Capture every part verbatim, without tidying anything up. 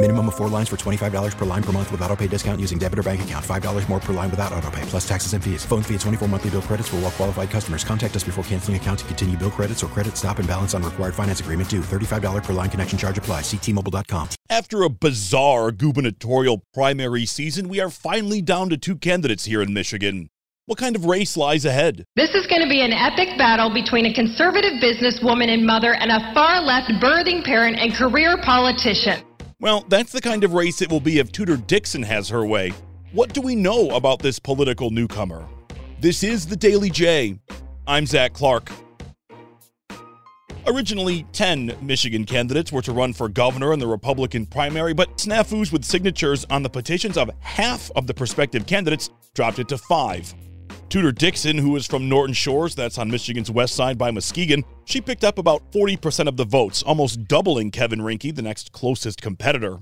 Minimum of four lines for twenty-five dollars per line per month with auto pay discount using debit or bank account. five dollars more per line without auto pay, plus taxes and fees. Phone fee at twenty-four monthly bill credits for well qualified customers. Contact us before canceling account to continue bill credits or credit stop and balance on required finance agreement due. thirty-five dollars per line connection charge applies. See T Mobile dot com. After a bizarre gubernatorial primary season, we are finally down to two candidates here in Michigan. What kind of race lies ahead? This is going to be an epic battle between a conservative businesswoman and mother and a far-left birthing parent and career politician. Well, that's the kind of race it will be if Tudor Dixon has her way. What do we know about this political newcomer? This is The Daily J. I'm Zach Clark. Originally, ten Michigan candidates were to run for governor in the Republican primary, but snafus with signatures on the petitions of half of the prospective candidates dropped it to five. Tudor Dixon, who is from Norton Shores, that's on Michigan's west side by Muskegon, she picked up about forty percent of the votes, almost doubling Kevin Rinke, the next closest competitor.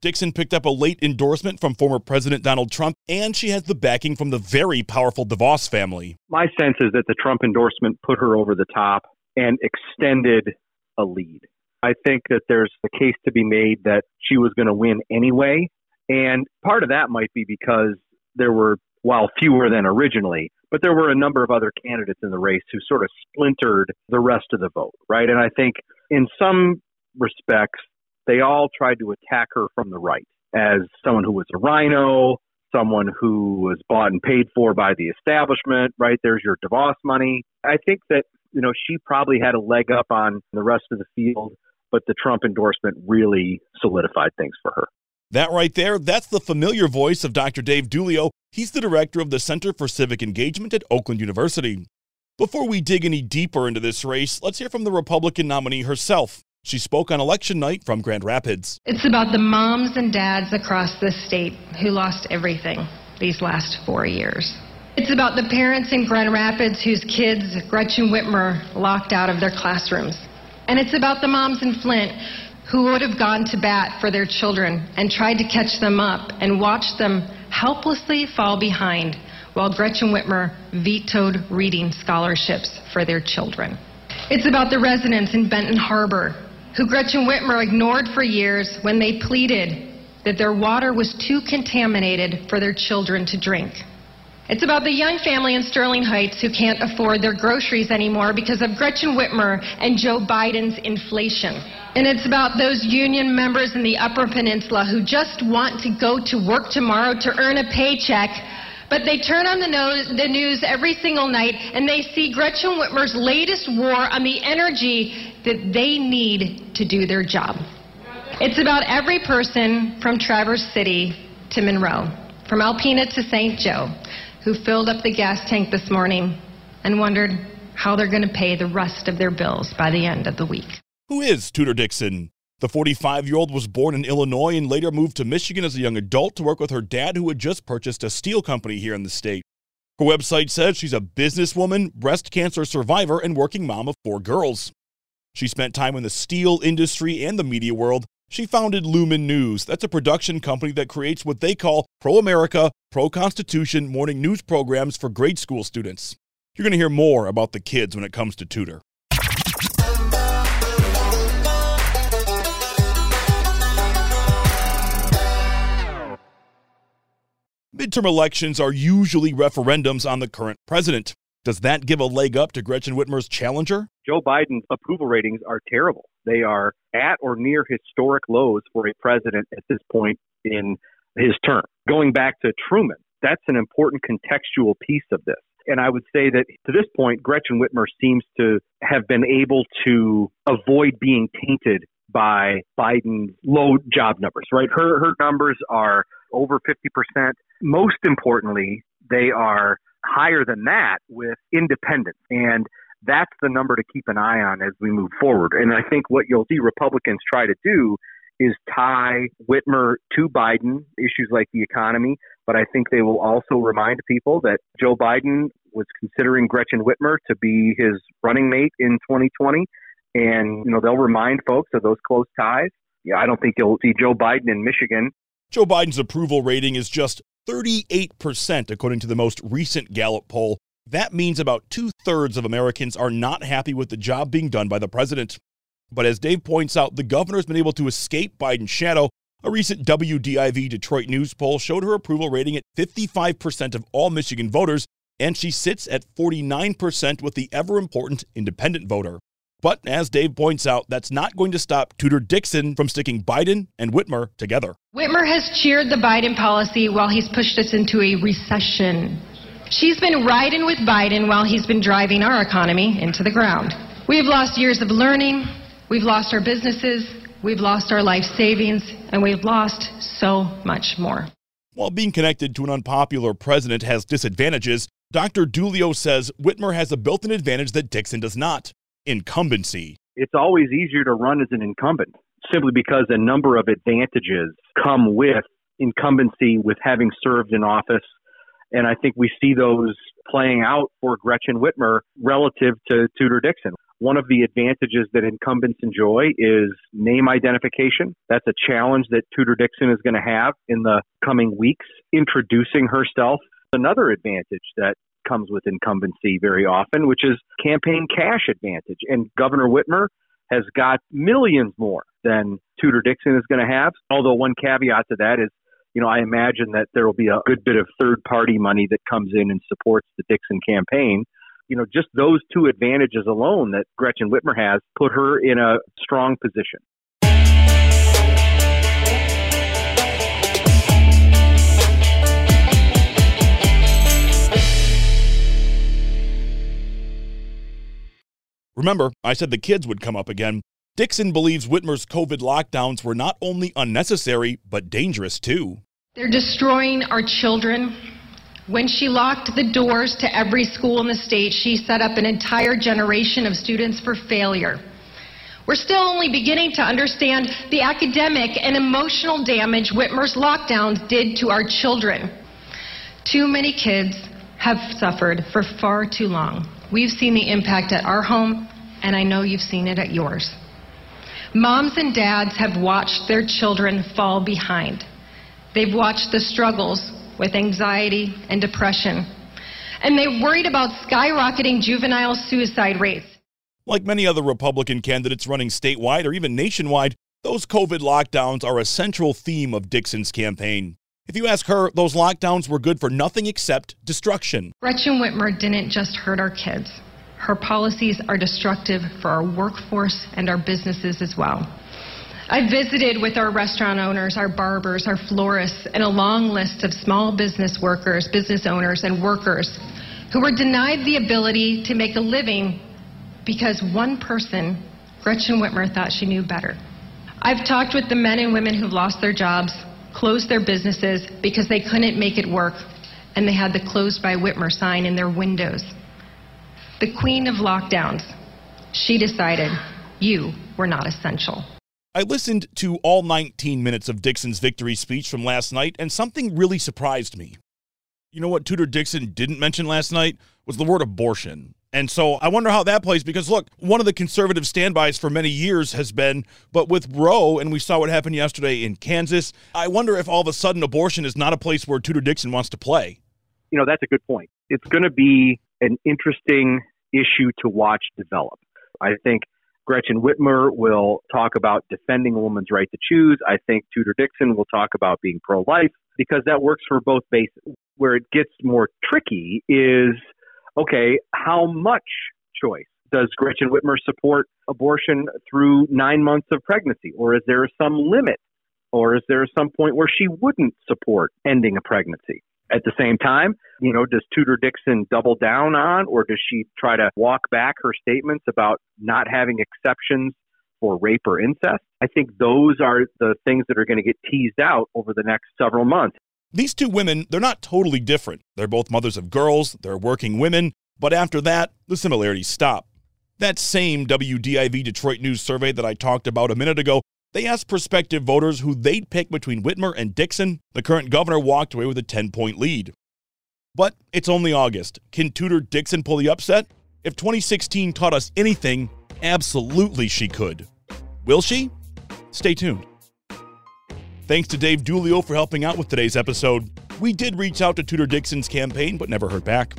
Dixon picked up a late endorsement from former President Donald Trump, and she has the backing from the very powerful DeVos family. My sense is that the Trump endorsement put her over the top and extended a lead. I think that there's a case to be made that she was going to win anyway, and part of that might be because there were while fewer than originally, but there were a number of other candidates in the race who sort of splintered the rest of the vote, right? And I think in some respects, they all tried to attack her from the right as someone who was a rhino, someone who was bought and paid for by the establishment, right? There's your DeVos money. I think that, you know, she probably had a leg up on the rest of the field, but the Trump endorsement really solidified things for her. That right there, that's the familiar voice of Doctor Dave Dulio. He's the director of the Center for Civic Engagement at Oakland University. Before we dig any deeper into this race, let's hear from the Republican nominee herself. She spoke on election night from Grand Rapids. It's about the moms and dads across this state who lost everything these last four years. It's about the parents in Grand Rapids whose kids, Gretchen Whitmer, locked out of their classrooms. And it's about the moms in Flint who would have gone to bat for their children and tried to catch them up and watch them helplessly fall behind while Gretchen Whitmer vetoed reading scholarships for their children. It's about the residents in Benton Harbor who Gretchen Whitmer ignored for years when they pleaded that their water was too contaminated for their children to drink. It's about the young family in Sterling Heights who can't afford their groceries anymore because of Gretchen Whitmer and Joe Biden's inflation. And it's about those union members in the Upper Peninsula who just want to go to work tomorrow to earn a paycheck, but they turn on the, nose, the news every single night and they see Gretchen Whitmer's latest war on the energy that they need to do their job. It's about every person from Traverse City to Monroe, from Alpena to Saint Joe, who filled up the gas tank this morning and wondered how they're going to pay the rest of their bills by the end of the week. Who is Tudor Dixon? The forty-five-year-old was born in Illinois and later moved to Michigan as a young adult to work with her dad, who had just purchased a steel company here in the state. Her website says she's a businesswoman, breast cancer survivor, and working mom of four girls. She spent time in the steel industry and the media world. She founded Lumen News. That's a production company that creates what they call pro-America, pro-Constitution morning news programs for grade school students. You're going to hear more about the kids when it comes to Tudor. Midterm elections are usually referendums on the current president. Does that give a leg up to Gretchen Whitmer's challenger? Joe Biden's approval ratings are terrible. They are at or near historic lows for a president at this point in his term. Going back to Truman, that's an important contextual piece of this. And I would say that to this point, Gretchen Whitmer seems to have been able to avoid being tainted by Biden's low job numbers, right? Her her numbers are over fifty percent. Most importantly, they are higher than that with independents. And that's the number to keep an eye on as we move forward. And I think what you'll see Republicans try to do is tie Whitmer to Biden, issues like the economy. But I think they will also remind people that Joe Biden was considering Gretchen Whitmer to be his running mate in twenty twenty. And, you know, they'll remind folks of those close ties. Yeah, I don't think you'll see Joe Biden in Michigan. Joe Biden's approval rating is just thirty-eight percent, according to the most recent Gallup poll. That means about two-thirds of Americans are not happy with the job being done by the president. But as Dave points out, the governor's been able to escape Biden's shadow. A recent W D I V Detroit News poll showed her approval rating at fifty-five percent of all Michigan voters, and she sits at forty-nine percent with the ever-important independent voter. But as Dave points out, that's not going to stop Tudor Dixon from sticking Biden and Whitmer together. Whitmer has cheered the Biden policy while he's pushed us into a recession. She's been riding with Biden while he's been driving our economy into the ground. We've lost years of learning. We've lost our businesses, we've lost our life savings, and we've lost so much more. While being connected to an unpopular president has disadvantages, Doctor Dulio says Whitmer has a built-in advantage that Dixon does not: incumbency. It's always easier to run as an incumbent simply because a number of advantages come with incumbency, with having served in office. And I think we see those playing out for Gretchen Whitmer relative to Tudor Dixon. One of the advantages that incumbents enjoy is name identification. That's a challenge that Tudor Dixon is going to have in the coming weeks, introducing herself. Another advantage that comes with incumbency very often, which is campaign cash advantage. And Governor Whitmer has got millions more than Tudor Dixon is going to have. Although one caveat to that is, you know, I imagine that there will be a good bit of third-party money that comes in and supports the Dixon campaign. You know, just those two advantages alone that Gretchen Whitmer has put her in a strong position. Remember, I said the kids would come up again. Dixon believes Whitmer's COVID lockdowns were not only unnecessary, but dangerous too. They're destroying our children. When she locked the doors to every school in the state, she set up an entire generation of students for failure. We're still only beginning to understand the academic and emotional damage Whitmer's lockdowns did to our children. Too many kids have suffered for far too long. We've seen the impact at our home, and I know you've seen it at yours. Moms and dads have watched their children fall behind. They've watched the struggles with anxiety and depression. And they worried about skyrocketing juvenile suicide rates. Like many other Republican candidates running statewide or even nationwide, those COVID lockdowns are a central theme of Dixon's campaign. If you ask her, those lockdowns were good for nothing except destruction. Gretchen Whitmer didn't just hurt our kids. Her policies are destructive for our workforce and our businesses as well. I visited with our restaurant owners, our barbers, our florists, and a long list of small business workers, business owners, and workers who were denied the ability to make a living because one person, Gretchen Whitmer, thought she knew better. I've talked with the men and women who've lost their jobs, closed their businesses because they couldn't make it work, and they had the "Closed by Whitmer" sign in their windows. The queen of lockdowns, she decided you were not essential. I listened to all nineteen minutes of Dixon's victory speech from last night, and something really surprised me. You know what Tudor Dixon didn't mention last night was the word abortion. And so I wonder how that plays, because, look, one of the conservative standbys for many years has been, but with Roe, and we saw what happened yesterday in Kansas, I wonder if all of a sudden abortion is not a place where Tudor Dixon wants to play. You know, that's a good point. It's going to be an interesting issue to watch develop. I think Gretchen Whitmer will talk about defending a woman's right to choose. I think Tudor Dixon will talk about being pro-life, because that works for both bases. Where it gets more tricky is, okay, how much choice? Does Gretchen Whitmer support abortion through nine months of pregnancy? Or is there some limit? Or is there some point where she wouldn't support ending a pregnancy? At the same time, you know, does Tudor Dixon double down on, or does she try to walk back her statements about not having exceptions for rape or incest? I think those are the things that are going to get teased out over the next several months. These two women, they're not totally different. They're both mothers of girls. They're working women. But after that, the similarities stop. That same W D I V Detroit News survey that I talked about a minute ago, they asked prospective voters who they'd pick between Whitmer and Dixon. The current governor walked away with a ten-point lead. But it's only August. Can Tudor Dixon pull the upset? If twenty sixteen taught us anything, absolutely she could. Will she? Stay tuned. Thanks to Dave Dulio for helping out with today's episode. We did reach out to Tudor Dixon's campaign, but never heard back.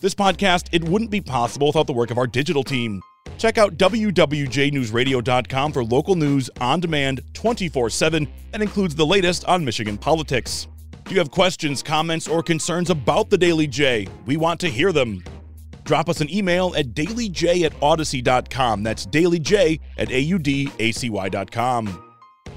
This podcast, it wouldn't be possible without the work of our digital team. Check out W W J News Radio dot com for local news on demand twenty-four seven. That includes the latest on Michigan politics. If you have questions, comments, or concerns about the Daily J, we want to hear them. Drop us an email at Daily J at Odyssey dot com. That's Daily J at A U D A C Y dot com.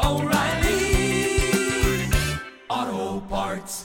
oh, oh, O'Reilly Auto Parts.